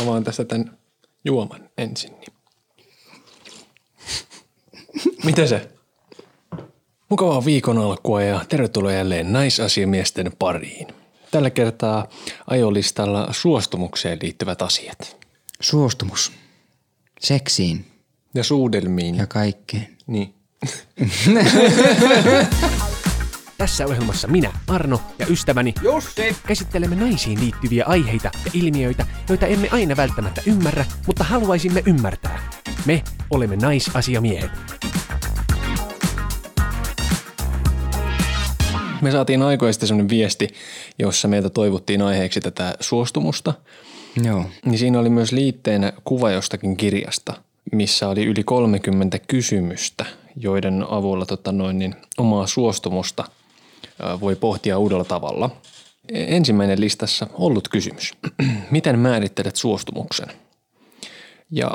Mä vaan tästä tämän juoman ensin. Mitä se? Mukavaa viikon alkua ja tervetuloa jälleen naisasiamiesten pariin. Tällä kertaa ajolistalla suostumukseen liittyvät asiat. Suostumus. Seksiin. Ja suudelmiin. Ja kaikkeen. Niin. Tässä ohjelmassa minä, Arno ja ystäväni Jussi käsittelemme naisiin liittyviä aiheita ja ilmiöitä, joita emme aina välttämättä ymmärrä, mutta haluaisimme ymmärtää. Me olemme naisasiamiehet. Me saatiin aikoja sitten semmoinen viesti, jossa meiltä toivottiin aiheeksi tätä suostumusta. Joo. Niin siinä oli myös liitteenä kuva jostakin kirjasta, missä oli yli 30 kysymystä, joiden avulla omaa suostumusta voi pohtia uudella tavalla. Ensimmäinen listassa ollut kysymys. Miten määrittelet suostumuksen? Ja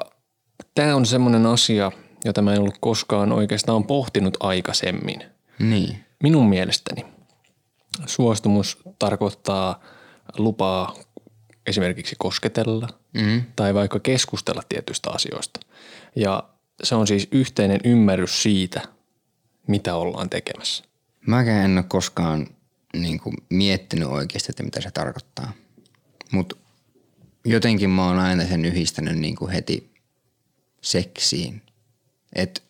tämä on semmoinen asia, jota mä en ollut koskaan oikeastaan pohtinut aikaisemmin. Niin. Minun mielestäni suostumus tarkoittaa lupaa esimerkiksi kosketella tai vaikka keskustella tietyistä asioista. Ja se on siis yhteinen ymmärrys siitä, mitä ollaan tekemässä. Mäkään en ole koskaan miettinyt oikeasti, että mitä se tarkoittaa. Mutta jotenkin mä oon aina sen yhdistänyt heti seksiin. Et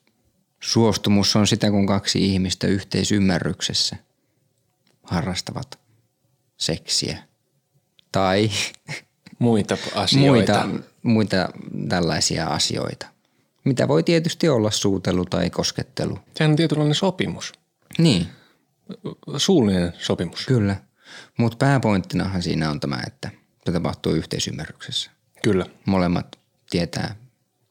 suostumus on sitä, kun kaksi ihmistä yhteisymmärryksessä harrastavat seksiä tai muita asioita. Muita tällaisia asioita, mitä voi tietysti olla suutelu tai koskettelu. Sehän on tietynlainen sopimus. Niin. Suullinen sopimus. Kyllä, mutta pääpointtinahan siinä on tämä, että se tapahtuu yhteisymmärryksessä. Kyllä. Molemmat tietää,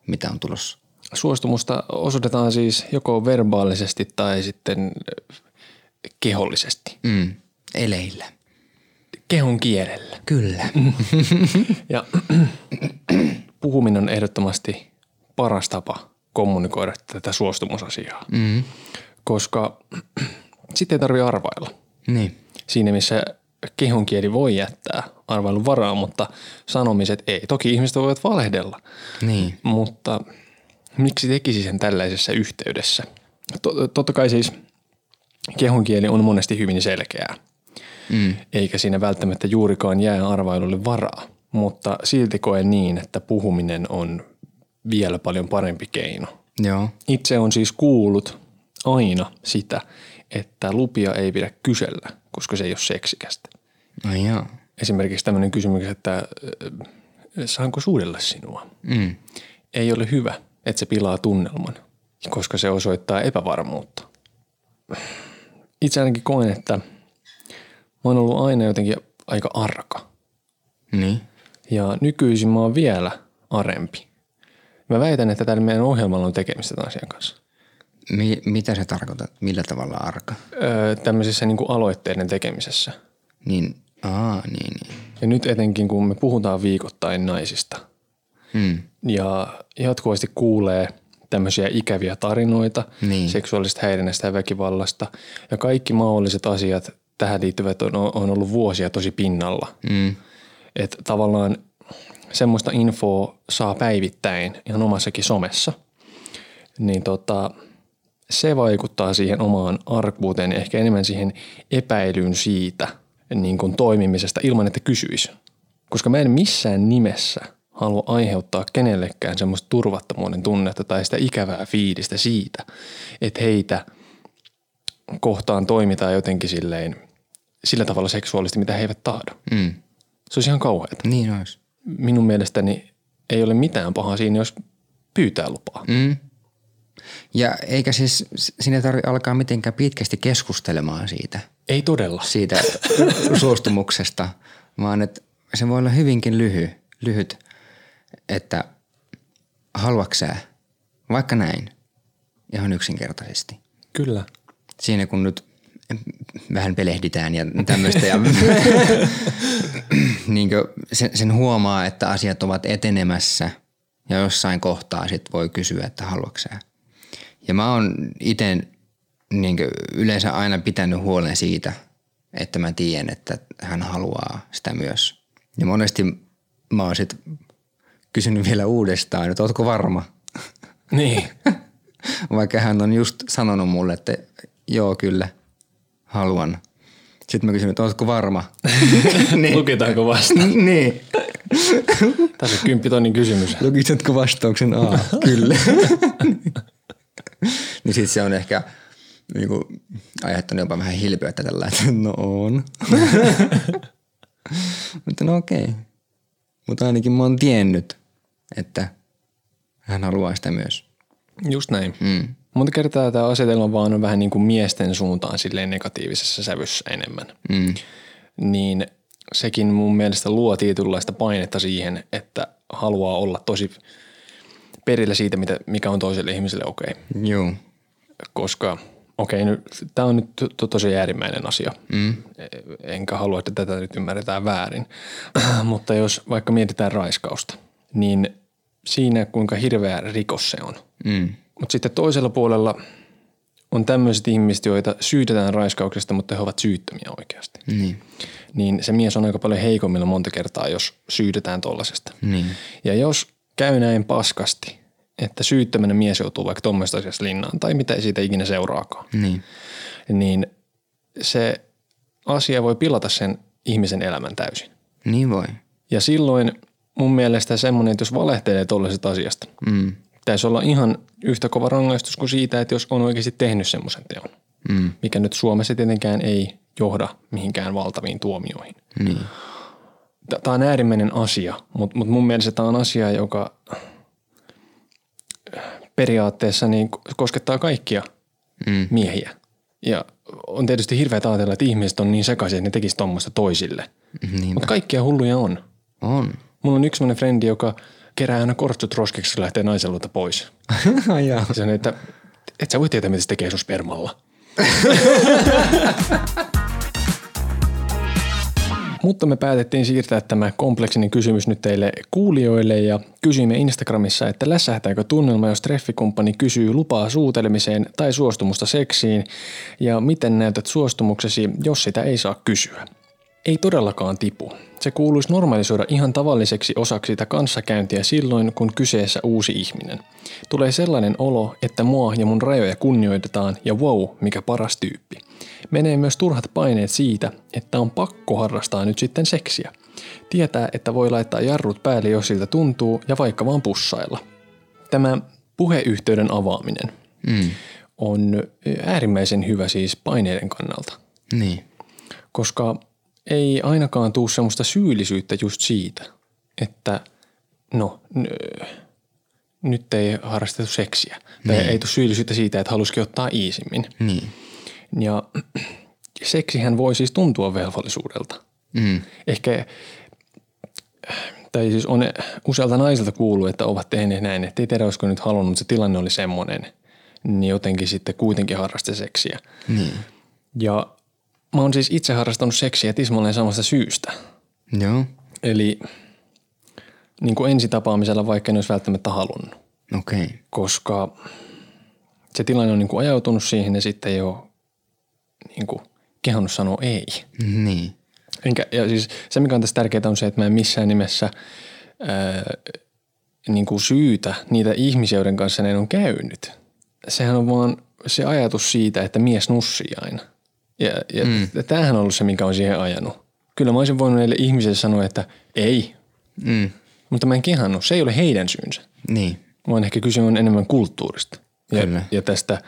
mitä on tulossa. Suostumusta osoitetaan siis joko verbaalisesti tai sitten kehollisesti. Eleillä. Kehon kielellä. Kyllä. Ja puhuminen on ehdottomasti paras tapa kommunikoida tätä suostumusasiaa, koska sitten ei tarvitse arvailla. Niin. Siinä missä kehon kieli voi jättää arvailun varaa, mutta sanomiset ei. Toki ihmiset voivat valehdella, niin. Mutta miksi tekisi sen tällaisessa yhteydessä? Totta kai siis kehon kieli on monesti hyvin selkeää, eikä siinä välttämättä juurikaan jää arvailulle varaa, mutta silti koen niin, että puhuminen on vielä paljon parempi keino. Joo. Itse on siis kuullut aina sitä, että lupia ei pidä kysellä, koska se ei ole seksikästä. Joo. Esimerkiksi tämmöinen kysymys, että saanko suudella sinua? Ei ole hyvä, että se pilaa tunnelman, koska se osoittaa epävarmuutta. Itse ainakin koen, että mä oon ollut aina jotenkin aika arka. Niin. Ja nykyisin mä oon vielä arempi. Mä väitän, että tällä meidän ohjelmalla on tekemistä tämän asian kanssa. Mitä se tarkoittaa? Millä tavalla arka? Tämmöisessä aloitteiden tekemisessä. Niin, niin. Ja nyt etenkin, kun me puhutaan viikoittain naisista ja jatkuvasti kuulee tämmöisiä ikäviä tarinoita seksuaalisesta häirinnästä ja väkivallasta ja kaikki mahdolliset asiat tähän liittyvät on ollut vuosia tosi pinnalla. Että tavallaan semmoista infoa saa päivittäin ihan omassakin somessa, niin se vaikuttaa siihen omaan arkuuteen, ehkä enemmän siihen epäilyyn siitä toimimisesta ilman, että kysyisi. Koska mä en missään nimessä halua aiheuttaa kenellekään semmoista turvattomuuden tunnetta tai sitä ikävää fiilistä siitä, että heitä kohtaan toimitaan jotenkin sillä tavalla seksuaalisesti, mitä he eivät tahdo. Se olisi ihan kauheata. Niin olisi. Minun mielestäni ei ole mitään pahaa siinä, jos pyytää lupaa. Ja eikä siis sinne tarvitse alkaa mitenkään pitkästi keskustelemaan siitä. Ei todella. Siitä suostumuksesta, vaan että se voi olla hyvinkin lyhyt, että haluaksää vaikka näin ihan yksinkertaisesti. Kyllä. Siinä kun nyt vähän pelehditään ja tämmöistä ja sen huomaa, että asiat ovat etenemässä ja jossain kohtaa sit voi kysyä, että haluaksää. Ja mä oon itse yleensä aina pitänyt huolen siitä, että mä tiedän, että hän haluaa sitä myös. Ja monesti mä oon sit kysynyt vielä uudestaan, että ootko varma? Niin. Vaikka hän on just sanonut mulle, että joo kyllä, haluan. Sitten mä kysyn, että ootko varma? Niin. Lukitaanko vastaan? Niin. Tässä on 10 000 kysymys. Lukitsetko vastauksen? Aa, kyllä. Niin sit se on ehkä niin kuin aiheuttanut jopa vähän hilpeyttä tällä, että no on. Mutta no okei. Mutta ainakin mä oon tiennyt, että hän haluaa sitä myös. Just näin. Mm. Monta kertaa tämä asetelma vaan on vähän niin kuin miesten suuntaan silleen negatiivisessa sävyssä enemmän. Mm. Niin sekin mun mielestä luo tietynlaista painetta siihen, että haluaa olla tosi perillä siitä, mikä on toiselle ihmiselle okei. Okay. Joo. Koska tämä on nyt tosi äärimmäinen asia. Mm. Enkä halua, että tätä nyt ymmärretään väärin. Mutta jos vaikka mietitään raiskausta, niin siinä kuinka hirveä rikos se on. Mm. Mutta sitten toisella puolella on tämmöiset ihmiset, joita syytetään raiskauksesta, mutta he ovat syyttömiä oikeasti. Niin. Niin se mies on aika paljon heikommilla monta kertaa, jos syytetään tollasesta. Niin. Ja jos käy näin paskasti, että syyttämänä mies joutuu vaikka tuommoista asiasta linnaan tai mitä ei siitä ikinä seuraakaan, niin se asia voi pilata sen ihmisen elämän täysin. Niin voi. Ja silloin mun mielestä semmoinen, että jos valehtelee tollasesta asiasta, pitäisi olla ihan yhtä kova rangaistus kuin siitä, että jos on oikeasti tehnyt semmoisen teon, mikä nyt Suomessa tietenkään ei johda mihinkään valtaviin tuomioihin. Mm. Tämä on äärimmäinen asia, mutta mun mielestä tämä on asia, joka periaatteessa niin koskettaa kaikkia miehiä. Ja on tietysti hirveä ajatella, että ihmiset on niin sekaisin, että ne tekisivät tuommoista toisille. Mutta kaikkia hulluja on. On. Mulla on yksi sellainen frendi, joka kerää aina korstut roskiksi, kun lähtee naisen luota pois. Ja sanon, että et sä voi tietää, mitä se tekee sun spermalla. Mutta me päätettiin siirtää tämä kompleksinen kysymys nyt teille kuulijoille ja kysyimme Instagramissa, että lässähtääkö tunnelma, jos treffikumppani kysyy lupaa suutelemiseen tai suostumusta seksiin ja miten näytät suostumuksesi, jos sitä ei saa kysyä. Ei todellakaan tipu. Se kuuluisi normalisoida ihan tavalliseksi osaksi sitä kanssakäyntiä silloin, kun kyseessä uusi ihminen. Tulee sellainen olo, että mua ja mun rajoja kunnioitetaan ja wow, mikä paras tyyppi. Menee myös turhat paineet siitä, että on pakko harrastaa nyt sitten seksiä. Tietää, että voi laittaa jarrut päälle, jos siltä tuntuu ja vaikka vaan pussailla. Tämä puheyhteyden avaaminen on äärimmäisen hyvä siis paineiden kannalta. Niin. Koska ei ainakaan tule semmoista syyllisyyttä just siitä, että no nyt ei harrastettu seksiä. Niin. Tai ei tule syyllisyyttä siitä, että halusikin ottaa iisimmin. Niin. Ja seksihän voi siis tuntua velvollisuudelta. Ehkä, tai siis on usealta naisilta kuuluu, että ovat tehneet näin, että ei tiedä, olisiko nyt halunnut, mutta se tilanne oli semmoinen, niin jotenkin sitten kuitenkin harrasti seksiä. Niin. Ja mä oon siis itse harrastanut seksiä tismalleen samasta syystä. Joo. Eli niin kuin ensitapaamisella, vaikka en olisi välttämättä halunnut. Okei. Okay. Koska se tilanne on niin kuin ajautunut siihen ja sitten ei ole niin kuin kehannut sanoa ei. Niin. Enkä, ja siis se, mikä on tässä tärkeää, on se, että mä en missään nimessä niin kuin syytä niitä ihmisiä, joiden kanssa ne on käynyt. Sehän on vaan se ajatus siitä, että mies nussii aina. Ja tämähän on ollut se, minkä on siihen ajanut. Kyllä mä olisin voinut niille ihmisille sanoa, että ei. Mutta mä en kehannut. Se ei ole heidän syynsä. Niin. Vaan ehkä kyse on enemmän kulttuurista. Ja tästä,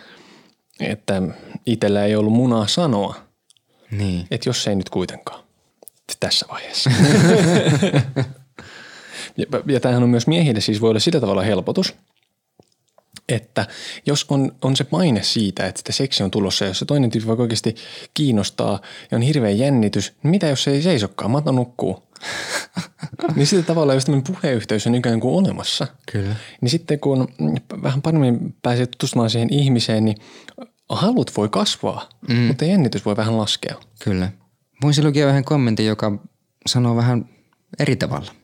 että itsellä ei ollut munaa sanoa. Niin. Että jos ei nyt kuitenkaan. Tässä vaiheessa. ja tämähän on myös miehille siis voi olla sillä tavalla helpotus, että jos on se paine siitä, että sitä seksi on tulossa, jos se toinen tyyppi vaikka oikeasti kiinnostaa ja on hirveä jännitys, niin mitä jos se ei seisokkaan, mata nukkuu. Niin sillä tavalla, jos tämmöinen puheyhteys on ikään kuin olemassa. Kyllä. Niin sitten kun vähän paremmin pääsee tutustumaan siihen ihmiseen, niin halut voi kasvaa, mutta jännitys voi vähän laskea. Kyllä. Voisin lukea vähän kommentin, joka sanoo vähän eri tavalla.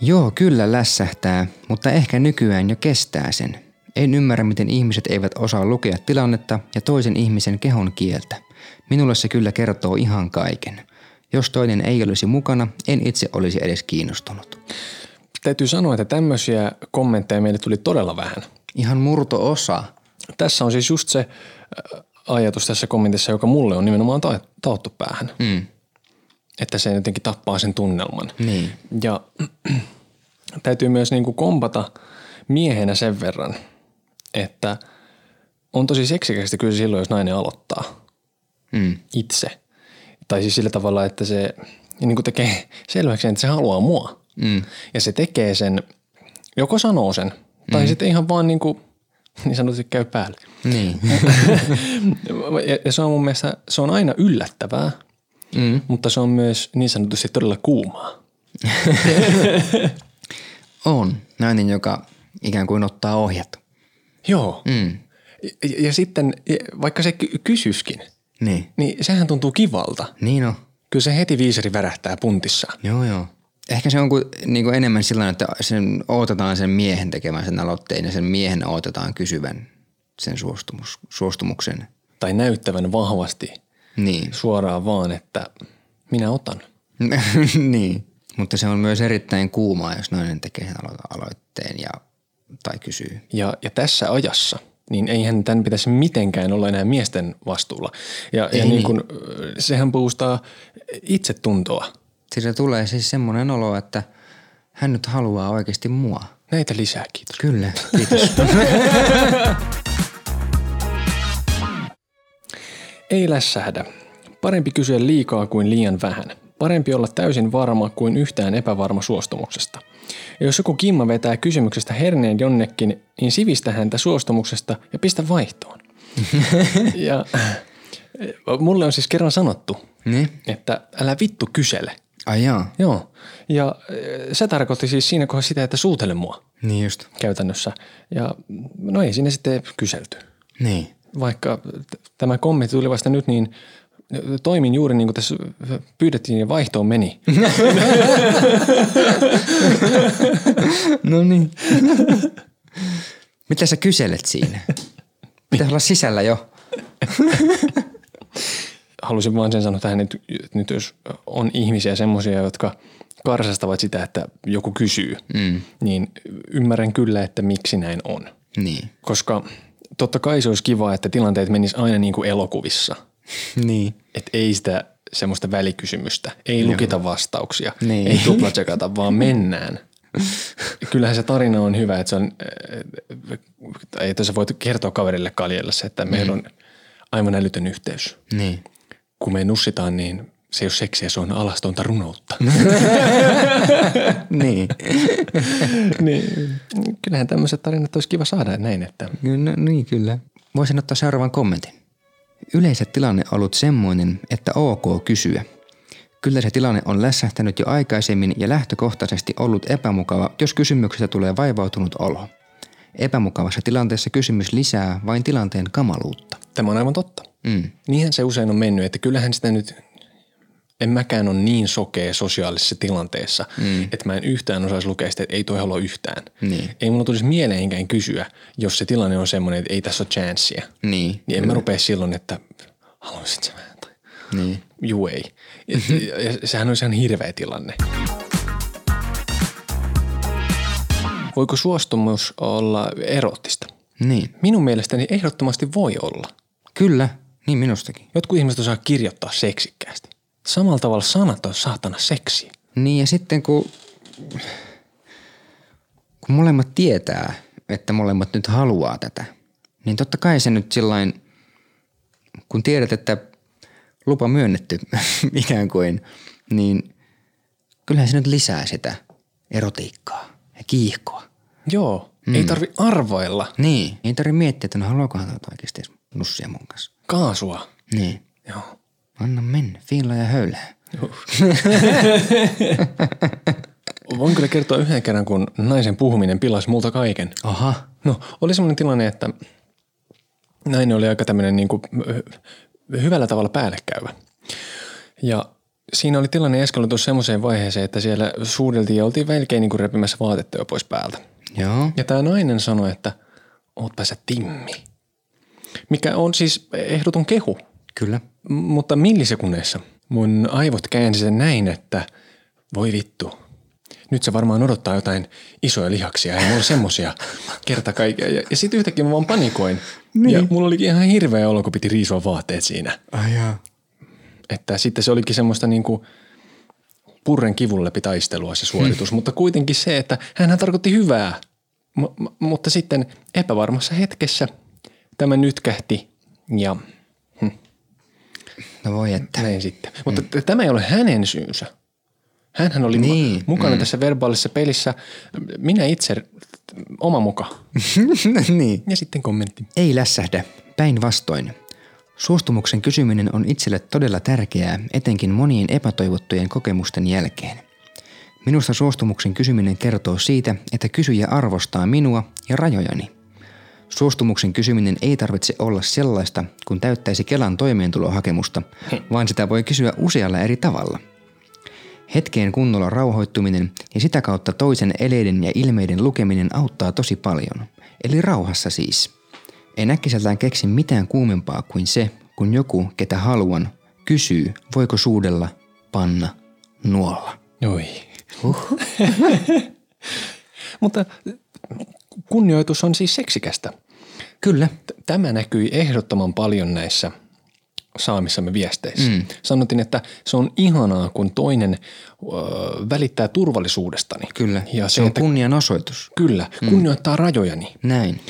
Joo, kyllä lässähtää, mutta ehkä nykyään jo kestää sen. En ymmärrä, miten ihmiset eivät osaa lukea tilannetta ja toisen ihmisen kehon kieltä. Minulle se kyllä kertoo ihan kaiken. Jos toinen ei olisi mukana, en itse olisi edes kiinnostunut. Täytyy sanoa, että tämmöisiä kommentteja meille tuli todella vähän. Ihan murto-osa. Tässä on siis just se ajatus tässä kommentissa, joka mulle on nimenomaan taottu päähän. Mm. Että se jotenkin tappaa sen tunnelman. Niin. Ja täytyy myös niin kuin kompata miehenä sen verran, että on tosi seksikästä kyllä silloin, jos nainen aloittaa itse. Tai siis sillä tavalla, että se niin kuin tekee selväksi, että se haluaa mua. Mm. Ja se tekee sen, joko sanoo sen, tai sitten ihan vaan niin kuin niin sanotusti käy päälle. Niin. Ja se on mun mielestä, se on aina yllättävää, mutta se on myös niin sanotusti todella kuumaa. On nainen, joka ikään kuin ottaa ohjat. Joo. Mm. Ja sitten, vaikka se kysyiskin, niin sehän tuntuu kivalta. Niin on. Kyllä se heti viisari värähtää puntissa. Joo. Ehkä se on niin kuin enemmän sillä tavalla, että sen odotetaan sen miehen tekemään sen aloitteen ja sen miehen odotetaan kysyvän sen suostumuksen. Tai näyttävän vahvasti suoraan vaan, että minä otan. Niin, mutta se on myös erittäin kuumaa, jos nainen tekee sen aloitteen tai kysyy. Ja tässä ajassa, niin eihän tämän pitäisi mitenkään olla enää miesten vastuulla. Ja niin kuin, sehän puustaa itsetuntoa. Siitä tulee siis semmoinen olo, että hän nyt haluaa oikeasti mua. Näitä lisää, kiitos. Kyllä, kiitos. Ei lässähdä. Parempi kysyä liikaa kuin liian vähän. Parempi olla täysin varma kuin yhtään epävarma suostumuksesta. Ja jos joku kimma vetää kysymyksestä herneen jonnekin, niin sivistä häntä suostumuksesta ja pistä vaihtoon. Ja mulle on siis kerran sanottu, että älä vittu kysele. Ai jaa. Joo. Ja se tarkoitti siis siinä kohdassa sitä, että suutele mua. Niin just. Käytännössä. Ja no ei siinä sitten kyselty. Niin. Vaikka tämä kommentti tuli vasta nyt, niin toimin juuri niin kuin tässä pyydettiin ja vaihtoon meni. No niin. Mitä sä kyselet siinä? Pitää olla sisällä jo. Halusin vaan sen sanoa tähän, että nyt jos on ihmisiä semmoisia, jotka karsastavat sitä, että joku kysyy, niin ymmärrän kyllä, että miksi näin on. Niin. Koska totta kai se olisi kiva, että tilanteet menis aina niin kuin elokuvissa. Niin. Että ei sitä semmoista välikysymystä, ei lukita vastauksia, ei tuplatsekata, vaan mennään. Kyllähän se tarina on hyvä, että se on, että sä voit kertoa kaverille kaljellassa, että meillä on aivan älytön yhteys. Niin. Kun me nussitaan, niin se ei ole seksiä, se on alastonta runoutta. Niin. Kyllähän tämmöiset tarinat olisi kiva saada näin, että. No, niin, kyllä. Voisin ottaa seuraavan kommentin. Yleensä tilanne on ollut semmoinen, että ok kysyä. Kyllä se tilanne on lässähtänyt jo aikaisemmin ja lähtökohtaisesti ollut epämukava, jos kysymyksestä tulee vaivautunut olo. Epämukavassa tilanteessa kysymys lisää vain tilanteen kamaluutta. Tämä on aivan totta. Mm. Niinhän se usein on mennyt, että kyllähän sitä nyt, en mäkään ole niin sokea sosiaalisessa tilanteessa, että mä en yhtään osaisi lukea sitä, että ei toi halua yhtään. Niin. Ei mulla tulisi mieleenkään kysyä, jos se tilanne on semmoinen, että ei tässä ole chanssia. Niin en mä rupea silloin, että haluaisit sä vähän tai juu ei. Ja sehän on ihan hirveä tilanne. Voiko suostumus olla eroottista? Niin. Minun mielestäni ehdottomasti voi olla. Kyllä, niin minustakin. Jotkut ihmiset osaa kirjoittaa seksikkäästi. Samalla tavalla sanat on saatana seksiä. Niin ja sitten kun molemmat tietää, että molemmat nyt haluaa tätä, niin totta kai se nyt sillain, kun tiedät, että lupa myönnetty ikään kuin, niin kyllähän se nyt lisää sitä erotiikkaa ja kiihkoa. Joo, ei tarvi arvailla. Niin, ei tarvi miettiä, että no haluakohan tuota oikeasti nussia mun kanssa. Kaasua. Niin. Joo. Anna mennä, fiilaa ja höylää. Voin kyllä kertoa yhden kerran, kun naisen puhuminen pilasi multa kaiken. Aha. No, oli semmoinen tilanne, että nainen oli aika tämmöinen niin kuin hyvällä tavalla päällekäyvä. Ja siinä oli tilanne eskaloitu semmoiseen vaiheeseen, että siellä suudeltiin ja oltiin melkein niin kuin repimässä vaatetta jo pois päältä. Joo. Ja tämä nainen sanoi, että ootpä sä Timmi, mikä on siis ehdoton kehu. Kyllä. Mutta millisekunneissa mun aivot käänsi sen näin, että voi vittu, nyt se varmaan odottaa jotain isoja lihaksia, ei mulla semmosia kerta kaikkea. Ja sitten yhtäkkiä mä vaan panikoin. Niin. Ja mulla olikin ihan hirveä olo, kun piti riisua vaatteet siinä. Ai jaa. Että sitten se olikin semmoista niinku purren kivun läpi taistelua se suoritus, mutta kuitenkin se, että hänhän tarkoitti hyvää. Mutta sitten epävarmassa hetkessä tämä nytkähti ja no voi että. Näin sitten. Mutta tämä ei ole hänen syynsä. Hänhän oli niin, mukana tässä verbaalisessa pelissä. Minä itse, oma muka. Niin. Ja sitten kommentti. Ei lässähdä, päinvastoin. Suostumuksen kysyminen on itselle todella tärkeää, etenkin monien epätoivottujen kokemusten jälkeen. Minusta suostumuksen kysyminen kertoo siitä, että kysyjä arvostaa minua ja rajojani. Suostumuksen kysyminen ei tarvitse olla sellaista, kun täyttäisi Kelan toimeentulohakemusta, vaan sitä voi kysyä usealla eri tavalla. Hetkeen kunnolla rauhoittuminen ja sitä kautta toisen eleiden ja ilmeiden lukeminen auttaa tosi paljon. Eli rauhassa siis. En äkkiseltään keksi mitään kuumempaa kuin se, kun joku, ketä haluan, kysyy, voiko suudella, panna, nuolla. Oi. Mutta kunnioitus on siis seksikästä. Kyllä. Tämä näkyi ehdottoman paljon näissä saamissamme viesteissä. Sanotin, että se on ihanaa, kun toinen välittää turvallisuudestani. Kyllä, ja se on kunnianosoitus. Kyllä, kunnioittaa rajojani. Näin.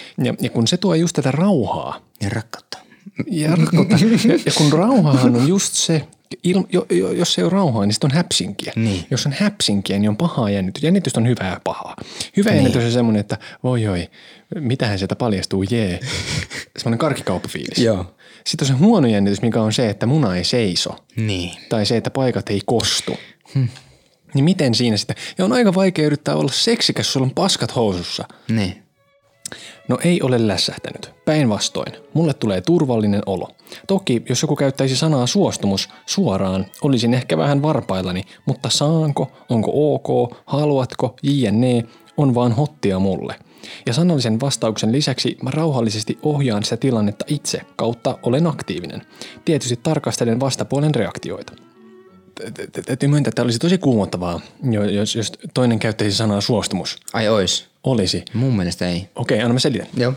Ja kun se tuo just tätä rauhaa. Ja rakkautta. Ja kun rauhahan on just se, jos ei ole rauhaa, niin sitten on häpsinkiä. Niin. Jos on häpsinkiä, niin on pahaa jännitys. Jännitystä on hyvää ja pahaa. Hyvä jännitys on semmoinen, että voi, mitähän sieltä paljastuu, jee. Semmoinen karkikauppafiilis. Joo. Sitten on se huono jännitys, mikä on se, että muna ei seiso. Niin. Tai se, että paikat ei kostu. Niin miten siinä sitten? Ja on aika vaikea yrittää olla seksikäs, jos sulla on paskat housussa. Niin. No ei ole lässähtänyt. Päinvastoin. Mulle tulee turvallinen olo. Toki, jos joku käyttäisi sanaa suostumus suoraan, olisin ehkä vähän varpaillani, mutta saanko, onko ok, haluatko, jne, on vaan hottia mulle. Ja sanallisen vastauksen lisäksi mä rauhallisesti ohjaan sitä tilannetta itse, kautta olen aktiivinen. Tietysti tarkastelen vastapuolen reaktioita. Täytyy myöntää, että olisi tosi kuumottavaa, jos toinen käyttäisi sanaa suostumus. Ai ois. Olisi. Mun mielestä ei. Okei, anna mä selitän. Joo.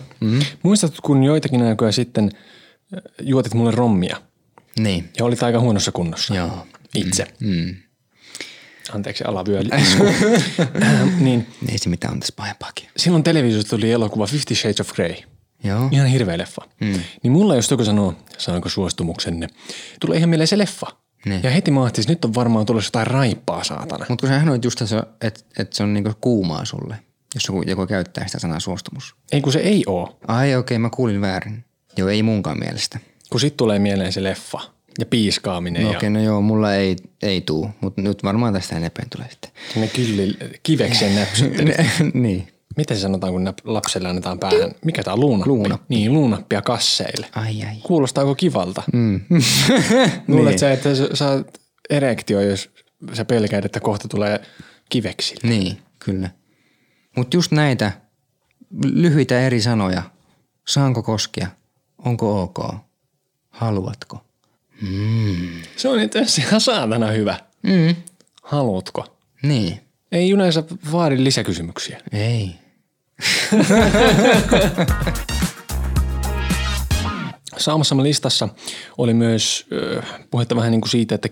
Muistatko, kun joitakin aikoja sitten juotit mulle rommia? Niin. Ja olit aika huonossa kunnossa. Joo. Itse. Anteeksi, alavyöli. Niin. Ei se mitään on tässä pahempaakin. Silloin televisiosta tuli elokuva 50 Shades of Grey. Joo. Ihan hirveä leffa. Niin mulla jos joku sanoo, saanko suostumuksenne, tulee ihan mieleen se leffa. Ne. Ja heti mä ajattelin, että nyt on varmaan tulossa jotain raippaa saatana. Mutta kun sä sanoit just, että se on niinku kuumaa sulle, jos joku käyttää sitä sanaa suostumus. Ei kun se ei oo. Ai okei, mä kuulin väärin. Joo, ei munkaan mielestä. Kun sit tulee mieleen se leffa. Ja piiskaaminen. No okei, no joo, mulla ei tuu, mutta nyt varmaan tästä nepeen tulee sitten. Ne kiveksen näpsyttelyt. Niin. Miten se sanotaan, kun lapselle annetaan päähän? Mikä tää on? Luunappi. Niin, luunappia kasseille. Ai. Kuulostaako kivalta? Luulet sä, että sä saat erektio, jos sä pelkäät, että kohta tulee kiveksille. Niin, kyllä. Mutta just näitä lyhyitä eri sanoja. Saanko koskea? Onko ok? Haluatko? Se on itse asiassa ihan saatana hyvä. Haluatko? Niin. Ei yleensä vaadi lisäkysymyksiä. Ei. Saamassamme listassa oli myös puhetta vähän niin kuin siitä, että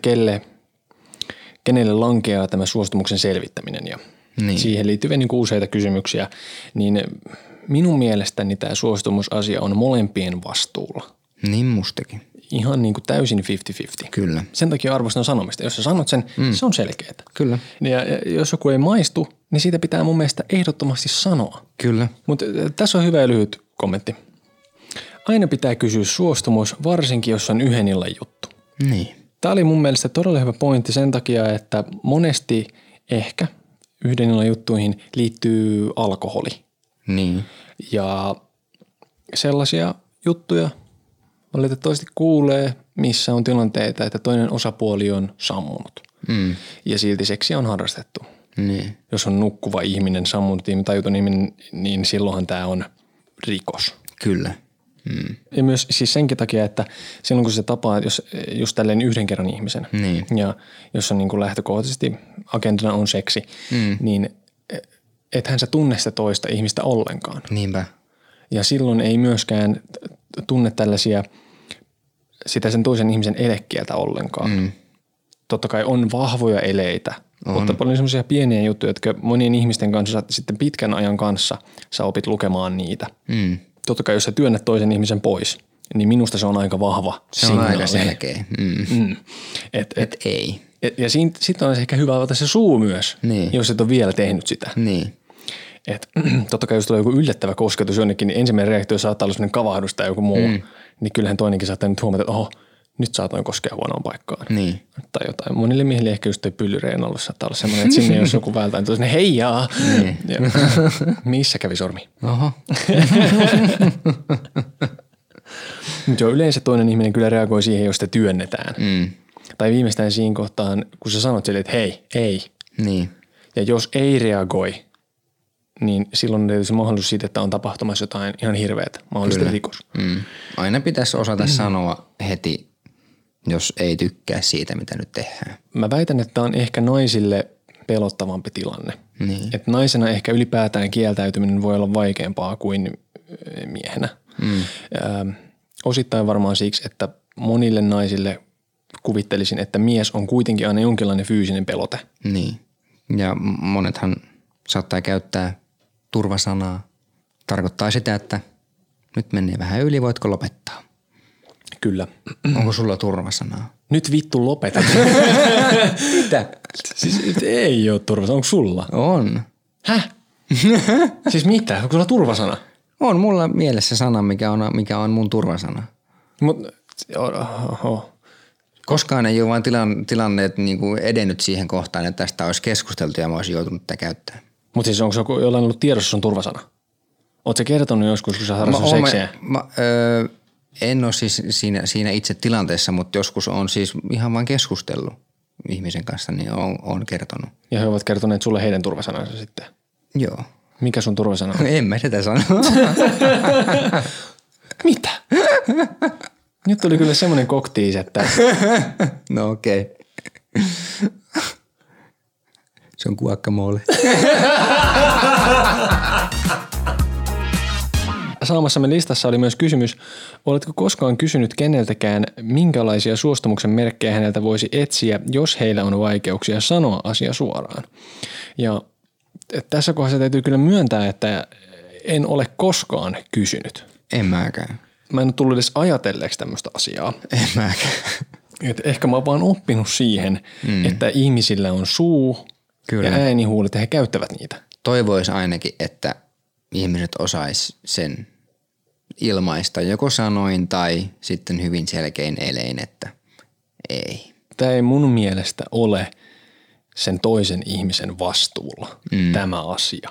kenelle lankeaa tämä suostumuksen selvittäminen ja siihen liittyviä niin kuin useita kysymyksiä. Niin minun mielestäni tämä suostumusasia on molempien vastuulla. Niin mustakin. Ihan niin kuin täysin 50-50. Kyllä. Sen takia arvostan sanomista. Jos sä sanot sen, se on selkeää. Kyllä. Ja jos joku ei maistu, niin siitä pitää mun mielestä ehdottomasti sanoa. Kyllä. Mutta tässä on hyvä ja lyhyt kommentti. Aina pitää kysyä suostumus, varsinkin jos on yhden illan juttu. Niin. Tämä oli mun mielestä todella hyvä pointti sen takia, että monesti ehkä yhden illan juttuihin liittyy alkoholi. Niin. Ja sellaisia juttuja valitettavasti kuulee, missä on tilanteita, että toinen osapuoli on sammunut. Ja silti seksiä on harrastettu. Niin. Jos on nukkuva ihminen, sammunut ihminen, tajuton ihminen, niin silloinhan tämä on rikos. Kyllä. Ja myös siis senkin takia, että silloin kun se tapaa, jos just tälleen yhden kerran ihmisen ja jos on niin kuin lähtökohtaisesti agendana on seksi, niin ethän sä tunne sitä toista ihmistä ollenkaan. Niinpä. Ja silloin ei myöskään tunne tällaisia sitä sen toisen ihmisen elekieltä ollenkaan. Totta kai on vahvoja eleitä, mutta paljon semmoisia pieniä juttuja, jotka monien ihmisten kanssa sitten pitkän ajan kanssa sä opit lukemaan niitä. Totta kai jos sä työnnät toisen ihmisen pois, niin minusta se on aika vahva signaali. Se on aika selkeä. Et ei. Ja sitten on ehkä hyvä avata se suu myös, jos et ole vielä tehnyt sitä. Et, totta kai jos tulee joku yllättävä kosketus jonnekin, niin ensimmäinen reaktio saattaa olla sellainen kavahdus tai joku muu. Niin kyllähän toinenkin saattaa nyt huomata, että oho, nyt saatoin koskea huonoon paikkaan. Tai jotain. Monille miehille ehkä just toi pyllyreinalla saattaa olla semmoinen, että sinne jos joku vältää, niin toisinen heijaa. Ja, missä kävi sormi? Oho. Mutta joo, yleensä toinen ihminen kyllä reagoi siihen, jos sitä työnnetään. Tai viimeistään siinä kohtaan, kun sä sanot sille, että hei, ei. Ja jos ei reagoi, niin silloin on tietysti mahdollisuus siitä, että on tapahtumassa jotain ihan hirveätä, mahdollisesti rikos. Aina pitäisi osata sanoa heti, jos ei tykkää siitä, mitä nyt tehdään. Mä väitän, että tämä on ehkä naisille pelottavampi tilanne. Että naisena ehkä ylipäätään kieltäytyminen voi olla vaikeampaa kuin miehenä. Osittain varmaan siksi, että monille naisille kuvittelisin, että mies on kuitenkin aina jonkinlainen fyysinen pelote. Ja monethan saattaa käyttää turvasanaa. Tarkoittaa sitä, että nyt menee vähän yli, voitko lopettaa? Kyllä. Onko sulla turvasanaa? Nyt vittu lopeta. Mitä? Siis ei ole turvasanaa. Onko sulla? On. Häh? Siis mitä? Onko sulla turvasana? On mulla mielessä sana, mikä on mun turvasana. Koskaan ei ole vain tilanneet niinku edennyt siihen kohtaan, että tästä olisi keskusteltu ja mä olisin joutunut tätä käyttämään. Mutta siis onko jollain ollut tiedossa sun turvasana? Oletko kertonut joskus, kun sä harrastat seksiä? En ole siis siinä itse tilanteessa, mutta joskus on siis ihan vaan keskustellut ihmisen kanssa, niin on kertonut. Ja he ovat kertoneet sulle heidän turvasanansa sitten? Joo. Mikä sun turvasana on? En mä sitä sano. Mitä? Nyt tuli kyllä semmoinen koktiis, että... No okei. Se on guacamole. Saamassamme listassa oli myös kysymys, oletko koskaan kysynyt keneltäkään, minkälaisia suostumuksen merkkejä häneltä voisi etsiä, jos heillä on vaikeuksia sanoa asia suoraan. Ja tässä kohdassa täytyy kyllä myöntää, että en ole koskaan kysynyt. En mäkään. Mä en ole tullut edes ajatelleeksi tämmöistä asiaa. En mäkään. Et ehkä mä oon vaan oppinut siihen, että ihmisillä on suu ja äänihuulet ja he käyttävät niitä. Toivois ainakin, että ihmiset osais sen ilmaista joko sanoin tai sitten hyvin selkein elein, että ei. Tämä ei mun mielestä ole sen toisen ihmisen vastuulla tämä asia.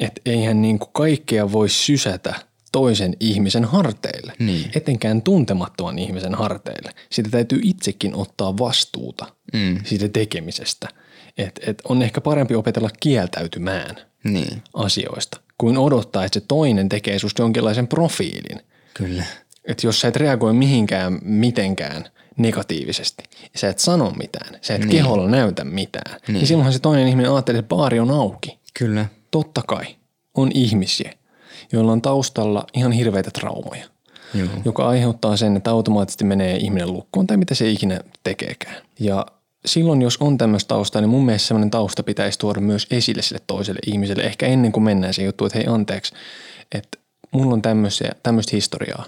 Et eihän niinku kaikkea voi sysätä toisen ihmisen harteille, etenkään tuntemattoman ihmisen harteille. Siitä täytyy itsekin ottaa vastuuta siitä tekemisestä. Et on ehkä parempi opetella kieltäytymään asioista, kuin odottaa, että se toinen tekee susta jonkinlaisen profiilin. Kyllä. Et jos sä et reagoi mihinkään mitenkään negatiivisesti, sä et sano mitään, sä et keholla näytä mitään, niin silloinhan se toinen ihminen ajattelee, että baari on auki. Kyllä. Totta kai on ihmisiä, joilla on taustalla ihan hirveitä traumoja, joka aiheuttaa sen, että automaattisesti menee ihminen lukkoon tai mitä se ikinä tekeekään. Ja silloin, jos on tämmöistä taustaa, niin mun mielestä semmoinen tausta pitäisi tuoda myös esille sille toiselle ihmiselle. Ehkä ennen kuin mennään se juttu, että hei anteeksi, että mulla on tämmöistä historiaa,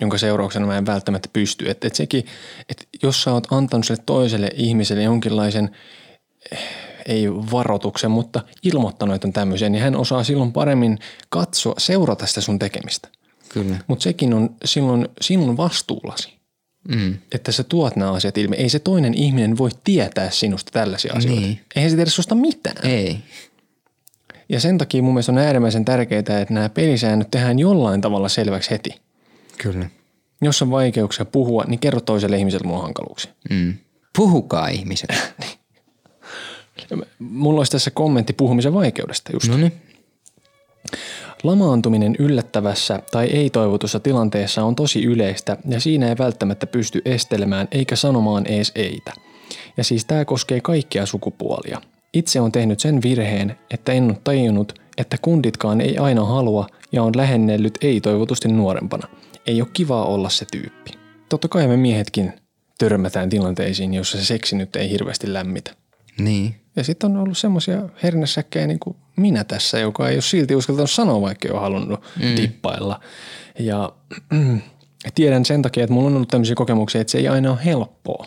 jonka seurauksena mä en välttämättä pysty. Että sekin, että jos sä oot antanut sille toiselle ihmiselle jonkinlaisen... ei varoituksen, mutta ilmoittanut, että on tämmöisiä, niin hän osaa silloin paremmin katsoa, seurata sitä sun tekemistä. Kyllä. Mutta sekin on silloin sinun vastuullasi, että sä tuot nämä asiat ilmi. Ei se toinen ihminen voi tietää sinusta tällaisia asioita. Niin. Eihän se tiedä susta mitään. Ei. Ja sen takia mun mielestä on äärimmäisen tärkeää, että nämä pelisäännöt tehdään jollain tavalla selväksi heti. Kyllä. Jos on vaikeuksia puhua, niin kerro toiselle ihmiselle mun hankaluuksia. Puhukaa ihmiselle. Mulla olisi tässä kommentti puhumisen vaikeudesta just. Lamaantuminen yllättävässä tai ei-toivotussa tilanteessa on tosi yleistä ja siinä ei välttämättä pysty estelemään eikä sanomaan ees eitä. Ja siis tää koskee kaikkia sukupuolia. Itse on tehnyt sen virheen, että en ole tajunnut, että kunditkaan ei aina halua ja on lähennellyt ei-toivotusti nuorempana. Ei ole kivaa olla se tyyppi. Totta kai me miehetkin törmätään tilanteisiin, jossa se seksi nyt ei hirveästi lämmitä. Niin. Ja sitten on ollut semmoisia hernäsäkkejä niin kuin minä tässä, joka ei ole silti uskaltanut sanoa, vaikka ei ole halunnut dippailla. Ja tiedän sen takia, että mulla on ollut tämmöisiä kokemuksia, että se ei aina ole helppoa.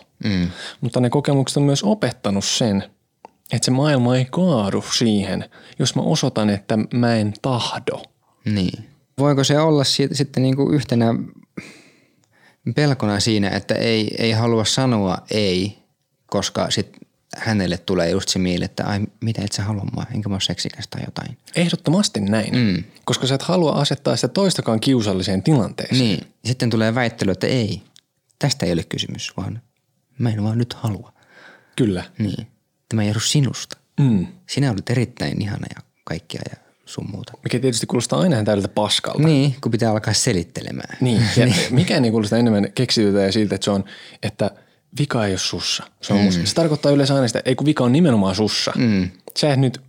Mutta ne kokemukset on myös opettanut sen, että se maailma ei kaadu siihen, jos mä osoitan, että mä en tahdo. Niin. Voiko se olla sitten niin kuin yhtenä pelkona siinä, että ei halua sanoa ei, koska sitten hänelle tulee just se mieli, että ai mitä et sä halua mua, enkä mä ole seksikäs tai jotain. Ehdottomasti näin, koska sä et halua asettaa sitä toistakaan kiusalliseen tilanteeseen. Niin, sitten tulee väittely, että ei, tästä ei ole kysymys, vaan mä en vaan nyt halua. Kyllä. Niin, tämä ei johdu sinusta. Sinä olet erittäin ihana ja kaikkea ja sun muuta. Mikä tietysti kuulostaa aina täydeltä paskalta. Niin, kun pitää alkaa selittelemään. Niin, ja mikään ei kuulostaa enemmän keksityltä ja siltä, että se on, että vika ei ole sussa. Se on musta. Se tarkoittaa yleensä aina sitä, ei kun vika on nimenomaan sussa. Sä et nyt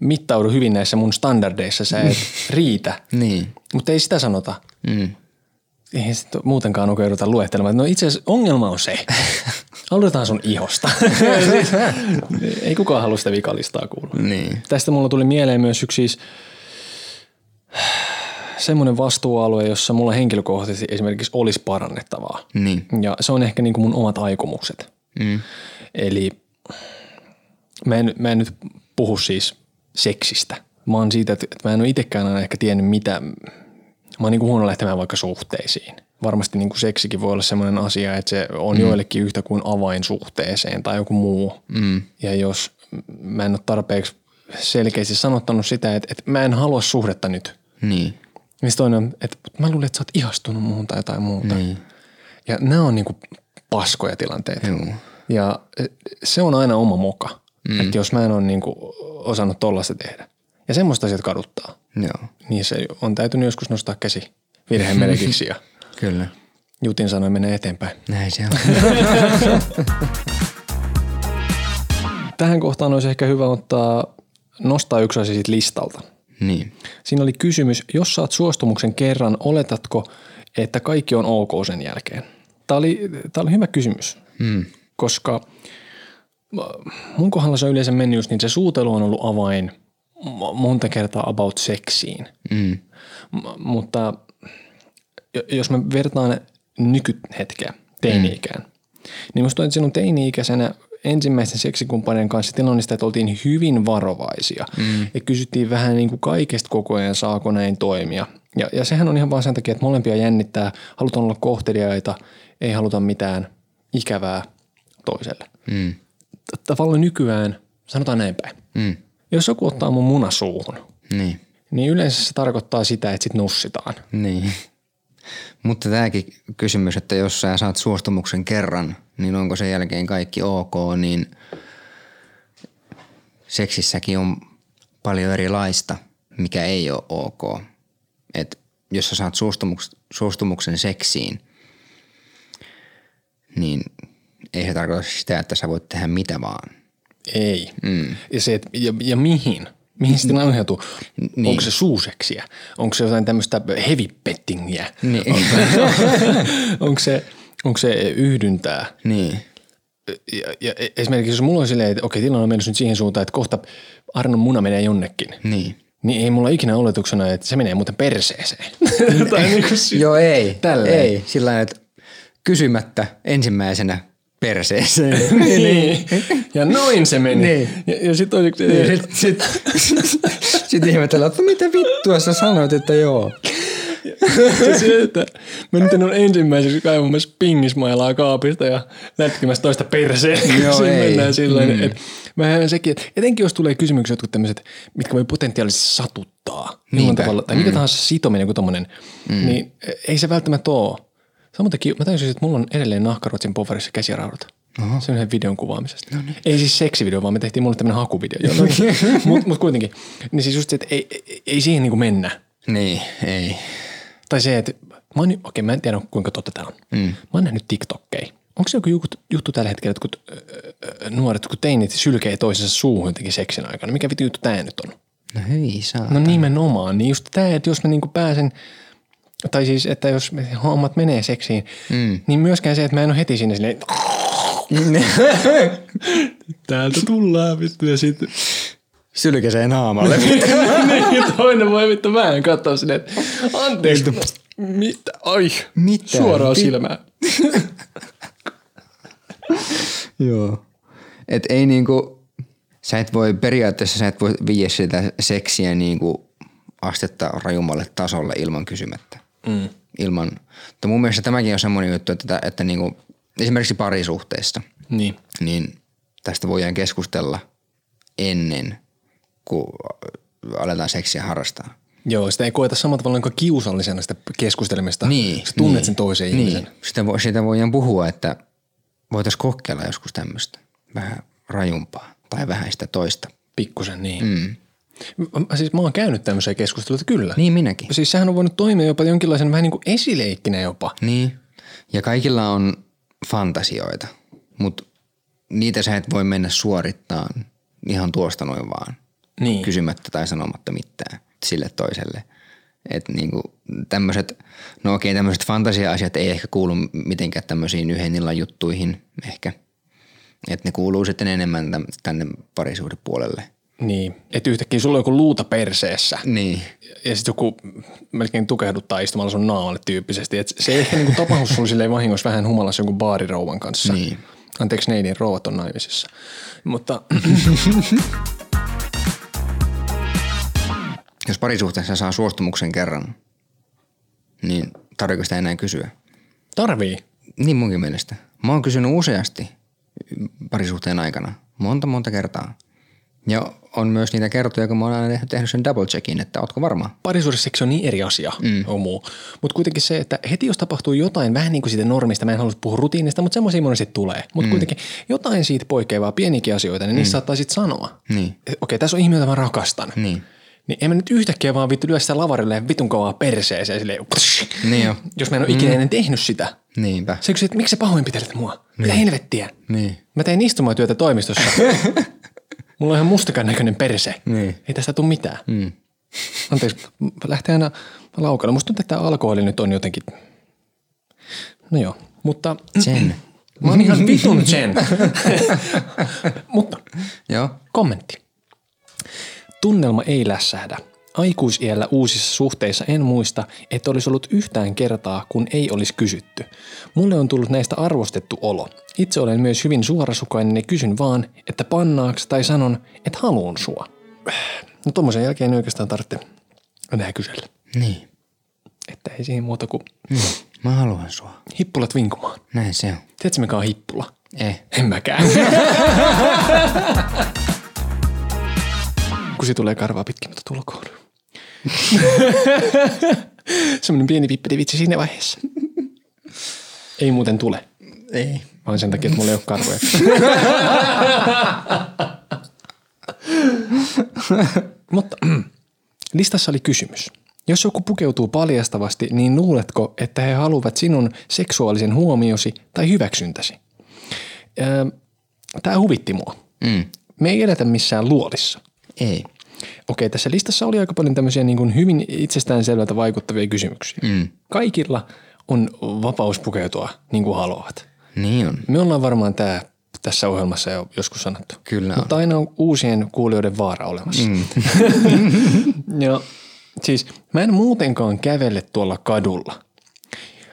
mittaudu hyvin näissä mun standardeissa, sä et riitä. Niin. Mutta ei sitä sanota. Eihän sitten muutenkaan oikeuduta luettelemaan. No itse asiassa ongelma on se. Aloitetaan sun ihosta. Ei kukaan halua sitä vikalistaa kuulla. Niin. Tästä mulla tuli mieleen myös yksi siis semmoinen vastuualue, jossa mulla henkilökohtaisesti esimerkiksi olisi parannettavaa. Niin. Ja se on ehkä niin kuin mun omat aikomukset. Eli mä en nyt puhu siis seksistä, vaan siitä, että mä en ole itsekään aina ehkä tiennyt mitä. Mä oon niin kuin huono lähtemään vaikka suhteisiin. Varmasti niin kuin seksikin voi olla semmoinen asia, että se on joillekin yhtä kuin avain suhteeseen tai joku muu. Ja jos mä en ole tarpeeksi selkeästi sanottanut sitä, että mä en halua suhdetta nyt. Niin. Ja sitten toinen on, että mä luulen, että sä oot ihastunut muuhun tai jotain muuta. Niin. Ja nämä on niin kuin paskoja tilanteita. Joo. Ja se on aina oma moka, että jos mä en ole niin kuin osannut tollaista tehdä. Ja semmoista asiat kaduttaa. Joo. Niin se on täytynyt joskus nostaa käsi virheen merkiksi ja kyllä. Jutin sanoi mennä eteenpäin. Näin se on. Tähän kohtaan olisi ehkä hyvä nostaa yksi asia siitä listalta. Niin. Siinä oli kysymys, jos saat suostumuksen kerran, oletatko, että kaikki on ok sen jälkeen? Tämä oli hyvä kysymys, koska mun kohdalla se on yleensä mennyt just niin, se suutelu on ollut avain monta kertaa about seksiin. Mutta jos mä vertaan nykyhetkeä teini-ikään, niin musta tuntuu, että silloin teini-ikäisenä ensimmäisten seksikumppanien kanssa tilanne sitä, että oltiin hyvin varovaisia. Ja kysyttiin vähän niin kuin kaikesta koko ajan, saako näin toimia. Ja sehän on ihan vaan sen takia, että molempia jännittää, halutaan olla kohteliaita, ei haluta mitään ikävää toiselle. Tavallaan nykyään, sanotaan näin päin. Jos joku ottaa mun munasuuhun, niin yleensä se tarkoittaa sitä, että sit nussitaan. Niin. Mutta tämäkin kysymys, että jos sä saat suostumuksen kerran, niin onko sen jälkeen kaikki ok, niin seksissäkin on paljon erilaista, mikä ei ole ok. Et jos sä saat suostumuksen seksiin, niin ei se tarkoita sitä, että sä voit tehdä mitä vaan. Ei. Ja se, ja mihin? Mihin sitten ohjautuu? Niin. Onko se suuseksiä? Onko se jotain tämmöistä heavy pettingiä? Niin. Onko se yhdyntää? Niin. Ja esimerkiksi jos mulla on silleen, että okei, tilanne on mennyt nyt siihen suuntaan, että kohta Arnon muna menee jonnekin. Niin ei mulla ikinä oletuksena, että se menee muuten perseeseen. Joo, ei. Tälleen. Ei. Sillain, että kysymättä ensimmäisenä perseeseen. Niin. Ja noin se meni. Niin. Ja sit on sit ihmetellä, että mitä vittua sä sanoit, että joo. Se, että mä nyt en ole ensimmäiseksi kaivamassa pingismailaa kaapista ja lätkimässä toista perseeseen. Joo, ei. Mennään sillain, että vähän sekin, että etenkin jos tulee kysymyksiä jotkut tämmöiset, mitkä voi potentiaalisesti satuttaa. Tavalla, tai mikä tahansa sitominen kuin tommonen, niin ei se välttämättä ole. Samoin takia, mä tajusin, että mulla on edelleen nahkaruotsin poverissa käsiraudat. semmoisen videon kuvaamisesta. No niin. Ei siis seksivideo, vaan me tehtiin mulle tämmöinen hakuvideo. Mutta kuitenkin. Niin siis just se, että ei siihen niinku mennä. Niin, ei. Tai se, että okei, mä en tiedä kuinka totta tämä on. Mä oon nähnyt TikTokkei. Onko se joku juttu tällä hetkellä, että kun nuoret, kun teinit sylkee toisensa suuhun jotenkin seksin aikana. Mikä vittu juttu tää nyt on? No hyi saatana. No nimenomaan. Niin just tää, että jos mä niinku pääsen... Tai siis, että jos hommat menee seksiin, niin myöskään se, että mä en ole heti sinne silleen... Täältä tullaan vittu ja sitten... Sylkäseen haamalle. Niin, toinen voi vittu vähän katsoa silleen, että anteeksi. Mitä? Ai, mitä? Suoraan silmään. Joo. Et ei niinku... Periaatteessa sä et voi viiä sitä seksiä niinku astetta rajummalle tasolle ilman kysymättä. Mutta mun mielestä tämäkin on semmoinen juttu, että niinku, esimerkiksi parisuhteista, niin tästä voidaan keskustella ennen kuin aletaan seksiä harrastaa. Joo, sitä ei koeta samalla tavalla kuin kiusallisena sitä keskustelemista. Niin, sä tunnet sen toisen ihmisen. Sitä voidaan puhua, että voitaisiin kokeilla joskus tämmöistä vähän rajumpaa tai vähän sitä toista. Pikkusen niin. Siis mä oon käynyt tämmöisiä keskusteluita, kyllä. Niin minäkin. Siis sehän on voinut toimia jopa jonkinlaisen vähän niin kuin esileikkinä jopa. Niin. Ja kaikilla on fantasioita, mutta niitä sä et voi mennä suorittamaan ihan tuosta noin vaan. Niin. Kysymättä tai sanomatta mitään sille toiselle. Että niinku tämmöiset, no okei tämmöiset fantasia-asiat ei ehkä kuulu mitenkään tämmöisiin yhden illan juttuihin ehkä. Että ne kuuluu sitten enemmän tänne parisuhdepuolelle. Niin, että yhtäkkiä sulla on joku luuta perseessä. Niin. Ja sitten joku melkein tukehduttaa istumalla sun naamalle tyyppisesti. Et se ei ehkä niinku tapahdu sulle silleen vahingossa vähän humalassa jonkun baarirouvan kanssa. Niin. Anteeksi, neidin rouvat on naimisissa. Mutta... Jos parisuhteessa saa suostumuksen kerran, niin tarviiko sitä enää kysyä? Tarvii. Niin munkin mielestä. Mä oon kysynyt useasti parisuhteen aikana. Monta kertaa. Ja on myös niitä kertoja, kun mä oon aina tehnyt sen double checkin, että ootko varma? Parisuudesseksi on niin eri asia, on muu. Mutta kuitenkin se, että heti jos tapahtuu jotain, vähän niin kuin siitä normista, mä en halua puhua rutiinista, mutta semmoisia monesti tulee. Mutta kuitenkin jotain siitä poikkeavaa, pieniäkin asioita, niin niissä saattaa sitten sanoa. Niin. Okei, tässä on ihminen, jota mä rakastan. Niin en mä nyt yhtäkkiä vaan vittu lyö sitä lavarille ja vitun kovaa perseeseen silleen, niin jo. Jos mä en ole ikinä ennen tehnyt sitä. Niinpä. Se kysyy, että miksi sä pahoinpitelet mua? Mitä helvettiä? Niin. Mä tein istumatyötä toimistossa. Mulla on ihan mustakan näköinen perse. Niin. Ei tästä tule mitään. Anteeksi, mä lähtee aina laukalle. Musta tuntuu, että tämä alkoholi nyt on jotenkin... No joo, mutta... Zen. Mä oon ihan vitun zen. Mutta joo. Kommentti. Tunnelma ei lässähdä. Aikuisiällä uusissa suhteissa en muista, että olisi ollut yhtään kertaa, kun ei olisi kysytty. Mulle on tullut näistä arvostettu olo. Itse olen myös hyvin suorasukainen ja kysyn vaan, että pannaaks tai sanon, että haluun sua. No tommosen jälkeen ei oikeastaan tarvitse enää kysellä. Niin. Että ei siihen muuta kuin... Mä haluan sua. Hippulat vinkumaan. Näin se on. Tiedätkö mikä on hippula? Ei. En mäkään. Kusi tulee karvaa pitkin, mutta tulkoon. Semmoinen pieni pippelivitsi siinä vaiheessa. Ei muuten tule. Ei. Vaan sen takia, että mulla ei ole karvoja. Mutta listassa oli kysymys. Jos joku pukeutuu paljastavasti, niin luuletko, että he haluavat sinun seksuaalisen huomiosi tai hyväksyntäsi? Tämä huvitti mua. Me ei eletä missään luolissa. Ei. Okei, tässä listassa oli aika paljon tämmöisiä niin kuin hyvin itsestäänselvältä vaikuttavia kysymyksiä. Kaikilla on vapaus pukeutua niin kuin haluavat. Niin on. Me ollaan varmaan tässä ohjelmassa jo joskus sanottu. Kyllä on. Mutta aina on uusien kuulijoiden vaara olemassa. Ja siis mä en muutenkaan kävele tuolla kadulla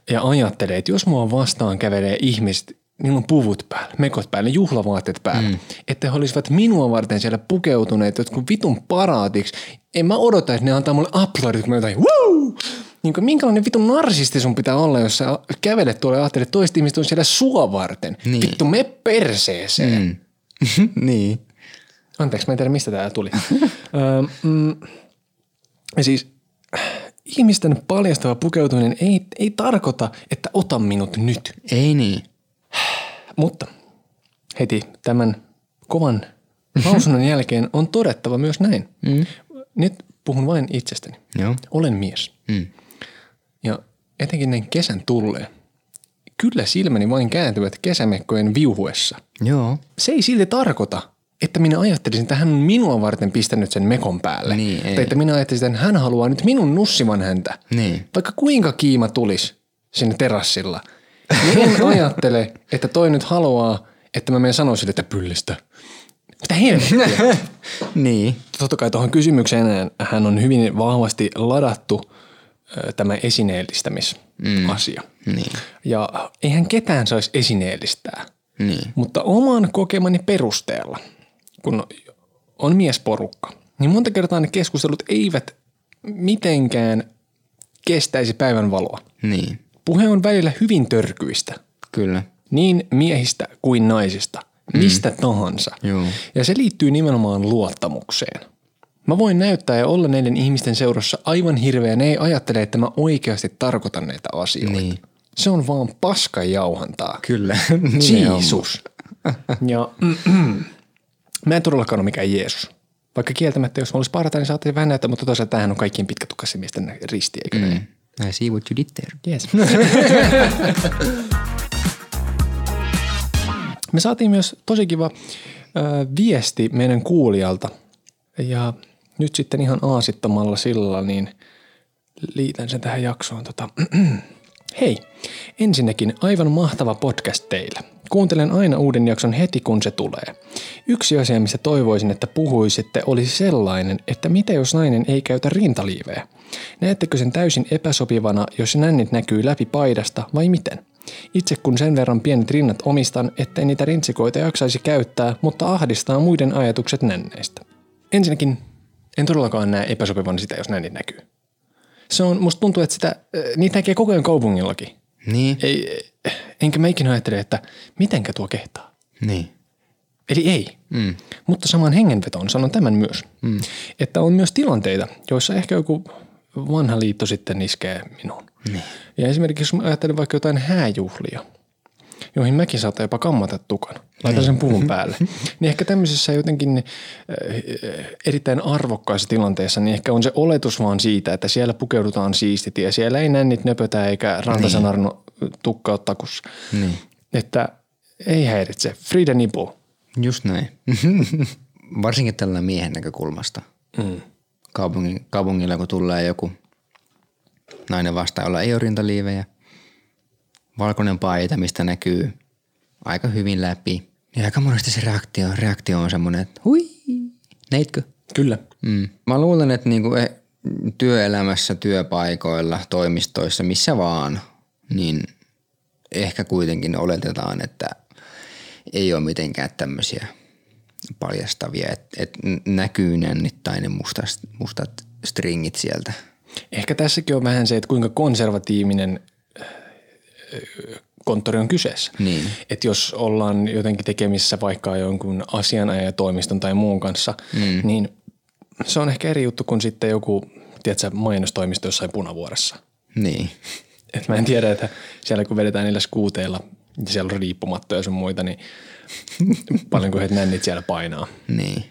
ja ajattele, että jos mua vastaan kävelee ihmiset, niillä on puvut päällä, mekot päällä, juhlavaatteet päällä. Että he olisivat minua varten siellä pukeutuneet jotkut vitun paraatiksi. En mä odota, että ne antaa mulle aplodit, kun mä jotain woo! Niin kuin minkälainen vitun narsisti sun pitää olla, jos sä kävelet tuolla ja ajattelet, että toiset ihmiset on siellä sua varten. Niin. Vittu, me perseeseen. Niin. Anteeksi, mä en tiedä, mistä tää tuli. Siis ihmisten paljastava pukeutuminen ei tarkoita, että ota minut nyt. Ei niin. Mutta heti tämän kovan lausunnon jälkeen on todettava myös näin. Mm. Nyt puhun vain itsestäni. Joo. Olen mies. Mm. Ja etenkin näin kesän tulleen. Kyllä silmäni vain kääntyvät kesämekkojen viuhuessa. Joo. Se ei silti tarkoita, että minä ajattelisin, että hän on minua varten pistänyt sen mekon päälle. Niin, tai että minä ajattelisin, että hän haluaa nyt minun nussivan häntä. Niin. Vaikka kuinka kiima tulisi sinne terassilla. En ajattele, että toi nyt haluaa, että mä menen sanoa sille, että pyllistä. Mitä helvettiä? Niin. Totta kai tuohon kysymykseen hän on hyvin vahvasti ladattu tämä esineellistämisasia. Niin. Ja eihän ketään saisi esineellistää. Niin. Mutta oman kokemani perusteella, kun on miesporukka, niin monta kertaa ne keskustelut eivät mitenkään kestäisi päivänvaloa. Niin. Puhe on välillä hyvin törkyistä. Kyllä. Niin miehistä kuin naisista. Mistä tahansa. Joo. Ja se liittyy nimenomaan luottamukseen. Mä voin näyttää ja olla näiden ihmisten seurassa aivan hirveä. Ne ei ajattele, että mä oikeasti tarkoitan näitä asioita. Niin. Se on vaan paskan jauhantaa. Kyllä. Jeesus. Ja mä en todellakaan ole mikään Jeesus. Vaikka kieltämättä, jos mä olisi parata, niin saattaisi vähän näyttää, mutta toisaalta tämähän on kaikkien pitkätukkaisen miesten risti, eikö näin? I see what you did there. Yes. Me saatiin myös tosi kiva viesti meidän kuulijalta. Ja nyt sitten ihan aasittamalla sillalla, niin liitän sen tähän jaksoon. Hei, ensinnäkin aivan mahtava podcast teillä. Kuuntelen aina uuden jakson heti, kun se tulee. Yksi asia, mistä toivoisin, että puhuisitte, olisi sellainen, että mitä jos nainen ei käytä rintaliivejä? Näettekö sen täysin epäsopivana, jos nännit näkyy läpi paidasta vai miten? Itse kun sen verran pienet rinnat omistan, ettei niitä rintsikoita jaksaisi käyttää, mutta ahdistaa muiden ajatukset nänneistä. Ensinnäkin en todellakaan näe epäsopivana sitä, jos nännit näkyy. Se on, musta tuntuu, että sitä, niitä näkee koko ajan kaupungillakin. Niin. Enkä mä ikinä ajattele, että mitenkä tuo kehtaa. Niin. Eli ei. Mm. Mutta samaan hengenvetoon sanon tämän myös. Mm. Että on myös tilanteita, joissa ehkä joku vanha liitto sitten iskee minuun. Niin. Ja esimerkiksi jos mä ajattelen vaikka jotain hääjuhlia, joihin mäkin saattaa jopa kammata tukan. Laitan sen puun päälle. Niin ehkä tämmöisessä jotenkin erittäin arvokkaassa tilanteessa, niin ehkä on se oletus vaan siitä, että siellä pukeudutaan siististi ja siellä ei nännit nöpötä eikä rantasanarno tukka ole takussa. Niin. Että ei häiritse. Frida nipple. Just näin. Varsinkin tällä miehen näkökulmasta. Mm. Kaupungilla, kun tulee joku nainen vastaan, jolla ei ole rintaliivejä, valkoinen paita, mistä näkyy aika hyvin läpi. Ja aika monesti se reaktio on semmoinen, että hui, neitkö? Kyllä. Mm. Mä luulen, että niinku työelämässä, työpaikoilla, toimistoissa, missä vaan, niin ehkä kuitenkin oletetaan, että ei ole mitenkään tämmöisiä paljastavia, että näkyy nännit tai ne mustat stringit sieltä. Ehkä tässäkin on vähän se, että kuinka konservatiivinen konttori on kyseessä. Niin. Että jos ollaan jotenkin tekemissä vaikka jonkun asianajatoimiston tai muun kanssa, niin se on ehkä eri juttu kuin sitten joku, tiedätkö, mainostoimisto jossain Punavuoressa. Niin. Et mä en tiedä, että siellä kun vedetään niillä skuuteilla ja siellä on riippumattoja sun muita, niin paljonko heitä nännit siellä painaa. Niin.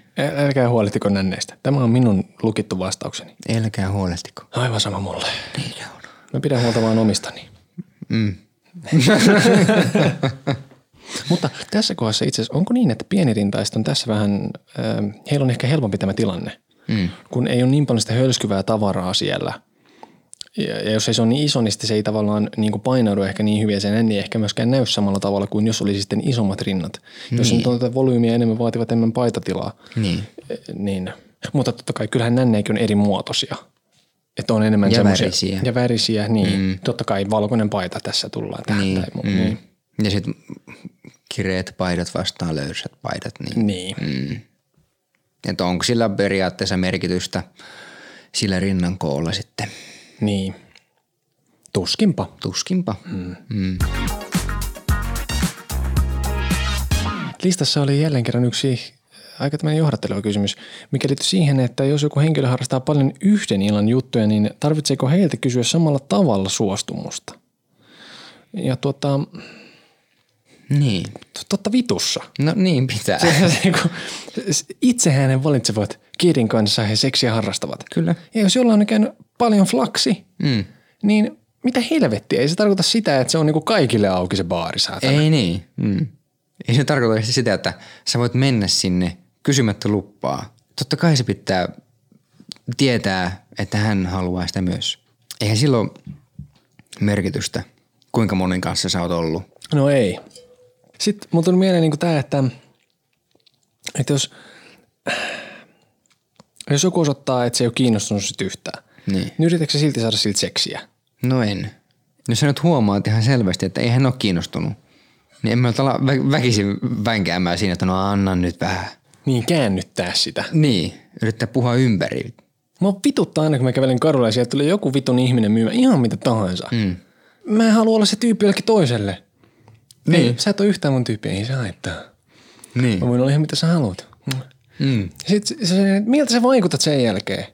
Älkää huolehtiko nänneistä. Tämä on minun lukittu vastaukseni. Älkää huolehtiko. Aivan sama mulle. Niin on. Mä pidän huolta vaan omistani. Mm. Mutta tässä kohdassa itse asiassa, onko niin, että pienirintaiset on tässä vähän, heillä on ehkä helpompi tämä tilanne, kun ei ole niin paljon sitä hölskyvää tavaraa siellä. Ja jos ei se ole niin iso, niin se ei tavallaan niin painaudu ehkä niin hyvin, sen ei ehkä myöskään näy samalla tavalla kuin jos olisi sitten isommat rinnat. Niin. Jos on tuota volyymiä enemmän, vaativat enemmän paitatilaa. Niin. Mutta totta kai kyllähän nänneikin on eri muotoisia. Että on enemmän semmoisia. Ja värisiä. Niin. Totta kai valkoinen paita tässä tullaan tähän tai muu. Niin. Ja sitten kireet paidat vastaan löysät paidat. Niin. Että onko sillä periaatteessa merkitystä sillä rinnan koolla sitten? Niin. Tuskinpa. Listassa oli jälleen kerran yksi aika tämmöinen johdatteleva kysymys, mikä liittyy siihen, että jos joku henkilö harrastaa paljon yhden illan juttuja, niin tarvitseeko heiltä kysyä samalla tavalla suostumusta? Ja Niin. Totta vitussa. No niin pitää. Itsehän ne valitsevat kidin kanssa he seksiä harrastavat. Kyllä. Ja jos jollain on käynyt paljon flaksi, niin mitä helvettiä? Ei se tarkoita sitä, että se on niinku kaikille auki se baari saatana. Ei niin. Ei se tarkoita sitä, että sä voit mennä sinne kysymättä luppaa. Totta kai se pitää tietää, että hän haluaa sitä myös. Eihän silloin merkitystä, kuinka monen kanssa sä oot ollut. No ei. Sitten mun tuli mieleen niinku tää, että jos joku osoittaa, että se ei ole kiinnostunut sit yhtään, niin yritätkö sä silti saada silti seksiä? No en. Jos sä nyt huomaat ihan selvästi, että ei hän ole kiinnostunut, niin en mä olla väkisin vänkäämään siinä, että no anna nyt vähän. Niin, käännyttää sitä. Niin, yrittää puhua ympäri. Mä vituttaa aina, kun mä kävelin kadulla ja sieltä tulee joku vitun ihminen myymään ihan mitä tahansa. Mä en halua olla se tyyppi jollekin toiselle. Niin. Ei, sä et ole yhtään mun tyyppiä, ei saa haittaa. Niin. Mä voin olla ihan mitä sä haluat. Sitten se, miltä sä vaikutat sen jälkeen?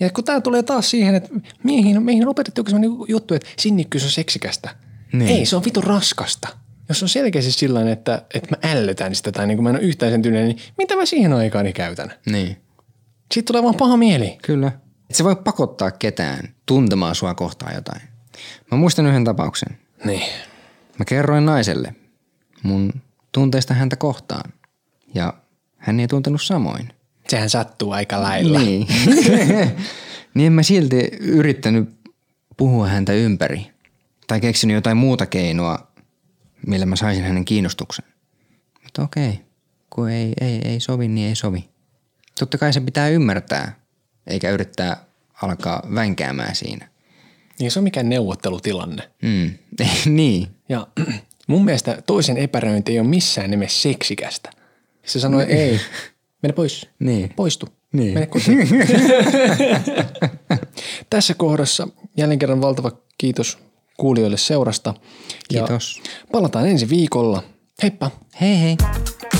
Ja kun tää tulee taas siihen, että meihin on opetettu joku sellainen juttu, että sinnikkyys on seksikästä. Niin. Ei, se on vitun raskasta. Jos on selkeästi sillain, että mä ällötän sitä tai niin kun mä en ole yhtään sen tyylinen, niin mitä mä siihen aikaani käytän? Niin. Siitä tulee vaan paha mieli. Kyllä. Et se voi pakottaa ketään tuntemaan sua kohtaan jotain. Mä muistan yhden tapauksen. Niin. Mä kerroin naiselle mun tunteista häntä kohtaan ja hän ei tuntenut samoin. Sehän sattuu aika lailla. Niin. Niin en mä silti yrittänyt puhua häntä ympäri tai keksinyt jotain muuta keinoa, millä mä saisin hänen kiinnostuksen. Mutta okei, kun ei sovi, niin ei sovi. Totta kai se pitää ymmärtää, eikä yrittää alkaa vänkäämään siinä. Niin se on mikään neuvottelutilanne. Niin. Ja mun mielestä toisen epäröinti ei ole missään nimessä seksikästä. Se sanoi, ei, mene pois. Niin. Poistu. Niin. Mene kotiin. Tässä kohdassa jälleen kerran valtava kiitos kuulijoille seurasta. Kiitos. Ja palataan ensi viikolla. Heippa. Hei hei.